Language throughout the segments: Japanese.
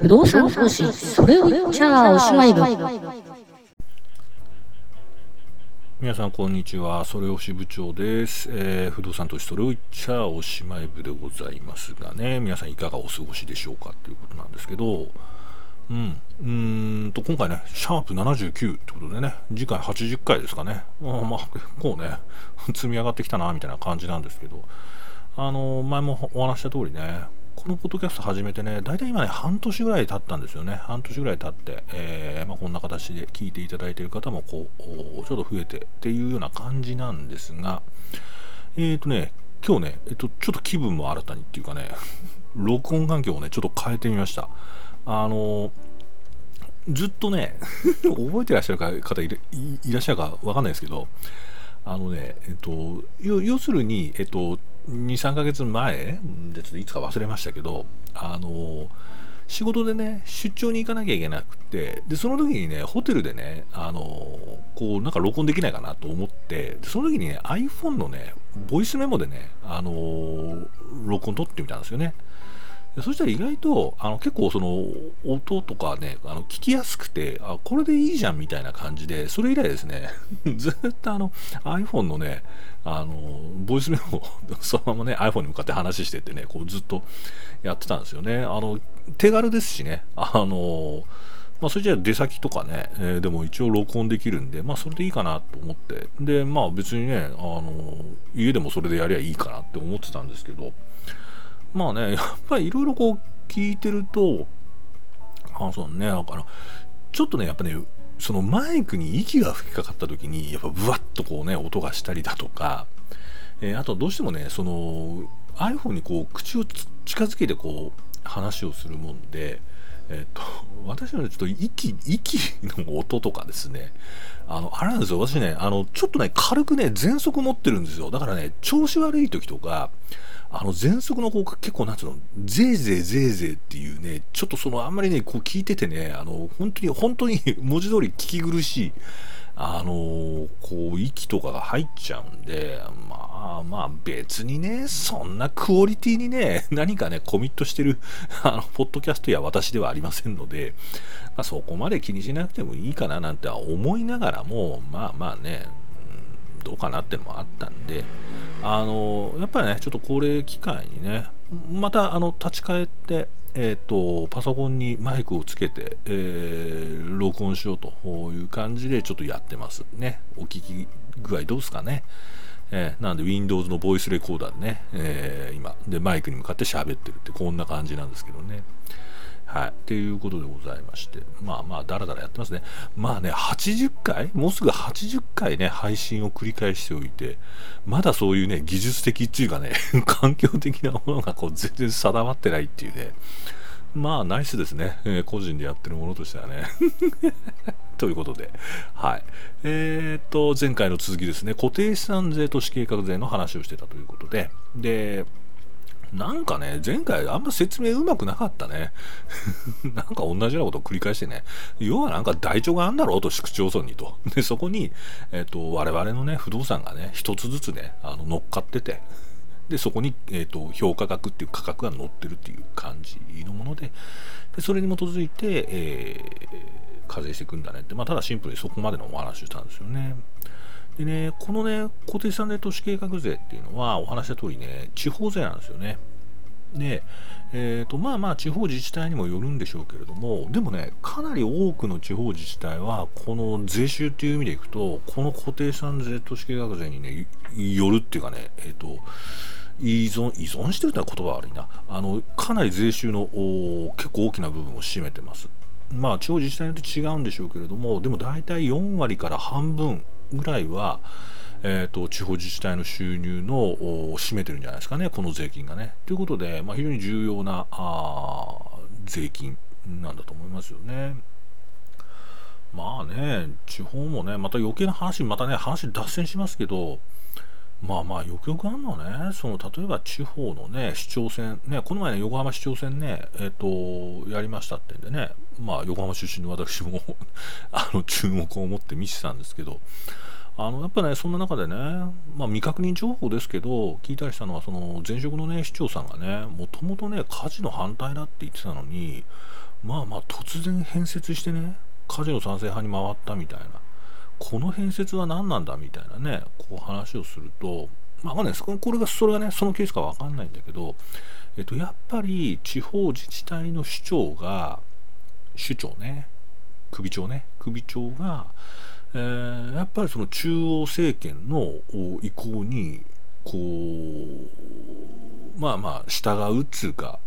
不動産投資、それを言っちゃおしまい部。皆さんこんにちは、それおし部長です、不動産投資それを言っちゃおしまい部でございますがね、皆さんいかがお過ごしでしょうかということなんですけど、今回ねシャープ79ってことでね、次回80回ですかね。結構ね積み上がってきたなみたいな感じなんですけど、前もお話した通りね、このポッドキャスト始めてね、だいたい今ね半年ぐらい経ったんですよね。半年ぐらい経って、こんな形で聞いていただいている方もこうちょっと増えてっていうような感じなんですが、今日ね、ちょっと気分も新たにっていうかね、録音環境をねちょっと変えてみました。ずっとね覚えてらっしゃる方 いらっしゃるかわかんないですけど、要するに2,3 ヶ月前でちょっといつか忘れましたけど、仕事でね出張に行かなきゃいけなくて、でその時にねホテルでねなんか録音できないかなと思って、でその時にね iPhone のねボイスメモでね録音撮ってみたんですよね。そしたら意外と結構その音とかね聞きやすくて、あこれでいいじゃんみたいな感じで、それ以来ですねずっとiPhone のねボイスメモをそのままね iPhone に向かって話しててね、こうずっとやってたんですよね。手軽ですしね、それじゃあ出先とかね、でも一応録音できるんで、それでいいかなと思って、で別にね家でもそれでやりゃいいかなって思ってたんですけど、やっぱりいろいろこう聞いてると、ちょっとねやっぱねそのマイクに息が吹きかかった時にやっぱブワッとこうね音がしたりだとか、あとどうしてもねその iPhone にこう口を近づけてこう話をするもんで、私はちょっと息の音とかですね、あれなんですよ、私ねちょっとね軽くね喘息持ってるんですよ。だからね調子悪い時とか喘息のこう結構なんつうのぜいぜいっていうね、ちょっとそのあんまりねこう聞いててね本当に文字通り聞き苦しい息とかが入っちゃうんで、別にねそんなクオリティにね何かねコミットしてるポッドキャストや私ではありませんので、そこまで気にしなくてもいいかななんては思いながらも、どうかなってのもあったんで、やっぱりねちょっとこれ機会にねまた立ち返って、パソコンにマイクをつけて、録音しようという感じでちょっとやってますね。お聞き具合どうですかね。なんで Windows のボイスレコーダーでね、今でマイクに向かって喋ってるってこんな感じなんですけどね。はい、っていうことでございまして、だらだらやってますね。80回、もうすぐ80回ね、配信を繰り返しておいて、まだそういうね、技術的っていうかね、環境的なものがこう全然定まってないっていうね、ナイスですね。個人でやってるものとしてはね。ということで、はい。前回の続きですね、固定資産税と資計画税の話をしてたということで、で、なんかね前回あんま説明うまくなかったねなんか同じようなことを繰り返してね、要はなんか台帳があんだろうと市区町村にと、でそこに、我々のね不動産がね一つずつね乗っかってて、でそこに、評価額っていう価格が乗ってるっていう感じのもので、でそれに基づいて、課税していくんだねって、ただシンプルにそこまでのお話をしたんですよね。でね、このね固定資産税と資計画税っていうのはお話した通りね地方税なんですよね。で、地方自治体にもよるんでしょうけれども、でもねかなり多くの地方自治体はこの税収っていう意味でいくとこの固定資産税と資計画税にねよるっていうかね、依存してるって言葉悪いな、かなり税収の結構大きな部分を占めてます。地方自治体によって違うんでしょうけれども、でも大体4割から半分ぐらいは、地方自治体の収入の占めてるんじゃないですかね、この税金がね。ということで、非常に重要な税金なんだと思いますよね。地方もねまた余計な話話脱線しますけど、よくよくあるのはね、その例えば地方のね市長選ね、この前ね横浜市長選ねやりましたってんでね、横浜出身の私も注目を持って見てたんですけど、やっぱね、そんな中でね、未確認情報ですけど、聞いたりしたのは、その前職のね、市長さんがね、もともとね、カジノ反対だって言ってたのに、突然変節してね、カジノ賛成派に回ったみたいな、この変節は何なんだみたいなね、こう話をすると、それがね、そのケースかわかんないんだけど、やっぱり地方自治体の首長が、やっぱりその中央政権の意向に従うっていうか、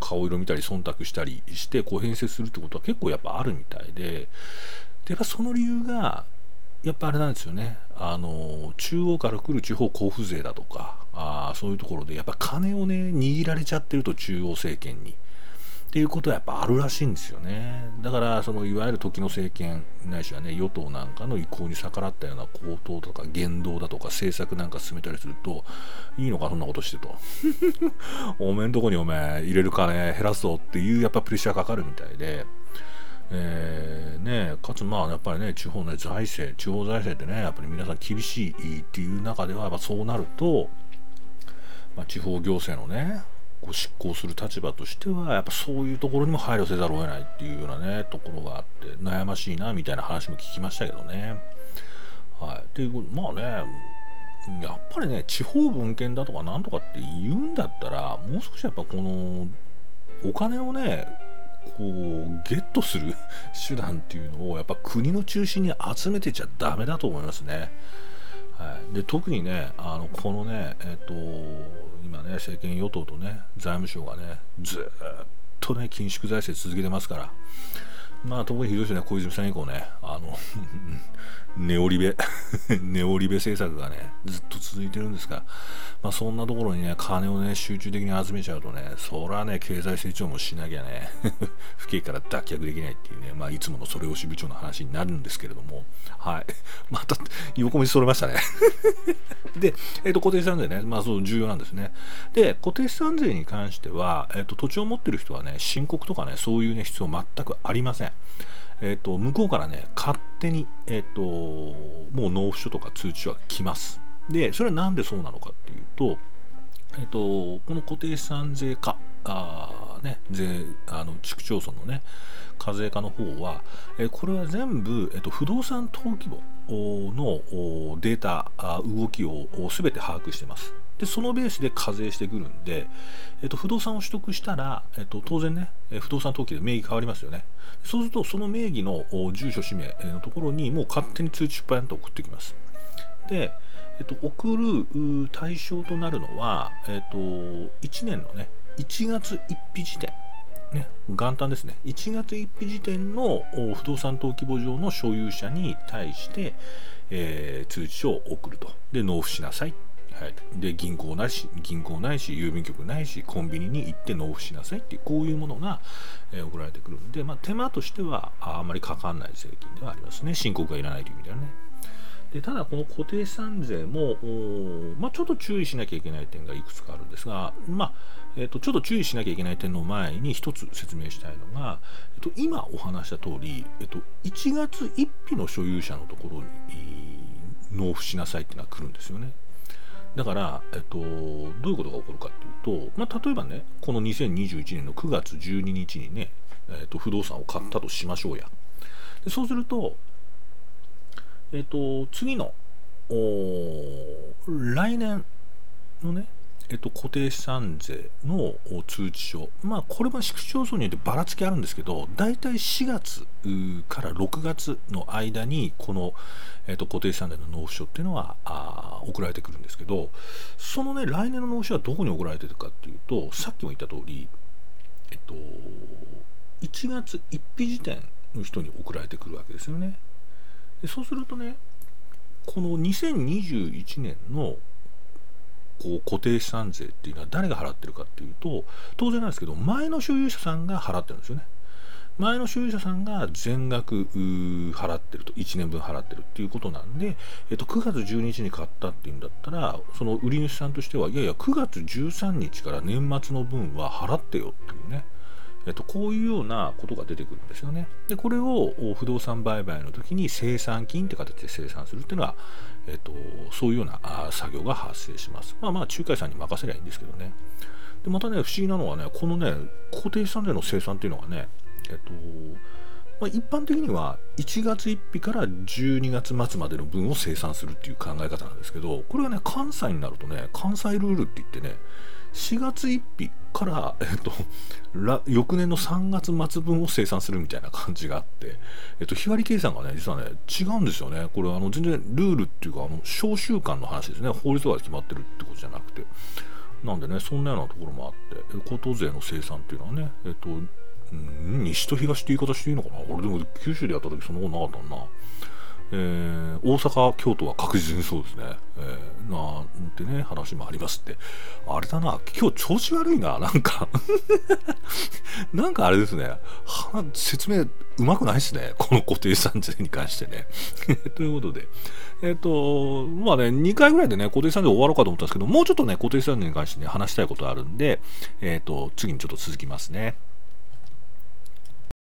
顔色見たり忖度したりして変節するってことは結構やっぱあるみたいで、やっぱその理由がやっぱあれなんですよね。中央から来る地方交付税だとか、そういうところでやっぱ金をね握られちゃってると、中央政権にっていうことはやっぱあるらしいんですよね。だからそのいわゆる時の政権ないしはね、与党なんかの意向に逆らったような行動とか言動だとか政策なんか進めたりすると、いいのかそんなことしてとおめんとこにおめえ入れる金減らすぞっていうやっぱプレッシャーかかるみたいで、かつやっぱりね、地方の地方財政ってね、やっぱり皆さん厳しいっていう中では、そうなると、地方行政のね執行する立場としてはやっぱそういうところにも配慮せざるを得ないっていうようなねところがあって、悩ましいなみたいな話も聞きましたけどね。はい、でやっぱりね、地方分権だとかなんとかって言うんだったら、もう少しやっぱこのお金をねゲットする手段っていうのをやっぱ国の中心に集めてちゃダメだと思いますね。で特にね、このね、今ね政権与党とね財務省がねずっとね緊縮財政続けてますから、特にひどいですね、小泉さん以降ね、ネオリベ政策がねずっと続いてるんですから、そんなところにね金をね集中的に集めちゃうとね、そらね経済成長もしなきゃね不景気から脱却できないっていうね、いつものそれを支部長の話になるんですけれども、横道それましたねで、固定資産税ね、そう重要なんですね。で固定資産税に関しては、土地を持ってる人はね申告とかねそういうね必要全くありません。向こうからね勝手に、もう納付書とか通知書が来ます。でそれはなんでそうなのかっていうと、この固定資産税課市区町村のね課税課の方は、これは全部、不動産登記簿のデータ動きを全て把握してます。でそのベースで課税してくるんで、不動産を取得したら、当然ね不動産登記で名義変わりますよね。そうするとその名義の住所氏名のところにもう勝手に通知パンと送ってきます。で、送る対象となるのは、1年のね1月1日時点、元旦ですね、1月1日時点の不動産登記簿上の所有者に対して、通知書を送ると。で納付しなさい、で銀行ないし郵便局ないしコンビニに行って納付しなさいっていう、こういうものが、送られてくるので、手間としてはあんまりかかんない税金ではありますね。申告がいらないという意味ではね。でただこの固定資産税も、ちょっと注意しなきゃいけない点がいくつかあるんですが、ちょっと注意しなきゃいけない点の前に一つ説明したいのが、今お話した通り、1月1日の所有者のところに納付しなさいっていうのが来るんですよね。だから、どういうことが起こるかというと、例えばねこの2021年の9月12日にね、不動産を買ったとしましょうや。でそうすると、次の来年のね、固定資産税の通知書、これは市区町村によってばらつきあるんですけど、だいたい4月から6月の間にこの、固定資産税の納付書っていうのは送られてくるんですけど、そのね来年の納付書はどこに送られてるかっていうと、さっきも言った通り、1月1日時点の人に送られてくるわけですよね。でそうするとね、この2021年の固定資産税っていうのは誰が払ってるかっていうと、当然なんですけど前の所有者さんが払ってるんですよね。前の所有者さんが全額払ってると、1年分払ってるっていうことなんで、9月12日に買ったっていうんだったら、その売り主さんとしてはいや9月13日から年末の分は払ってよっていうね、こういうようなことが出てくるんですよね。でこれを不動産売買の時に清算金って形で清算するっていうのは、そういうような作業が発生します。まあ仲介さんに任せりゃいいんですけどね。でまたね不思議なのはね、このね固定資産税の清算っていうのがね、一般的には1月1日から12月末までの分を清算するっていう考え方なんですけど、これがね関西になるとね関西ルールって言ってね、4月1日から、翌年の3月末分を清算するみたいな感じがあって、日割り計算がね実はね違うんですよね。これは全然ルールっていうか小習慣の話ですね。法律とかで決まってるってことじゃなくて、なんでねそんなようなところもあって、固定税の清算っていうのはね西と東って言い方していいのかな。俺でも九州でやった時そんなことなかったな。大阪京都は確実にそうですね、なんてね話もありますって。あれだな、今日調子悪いな、なんかなんかあれですね、説明うまくないですね、この固定資産税に関してねということでまあね2回ぐらいでね固定資産税終わろうかと思ったんですけど、もうちょっとね固定資産税に関してね話したいことあるんで次にちょっと続きますね。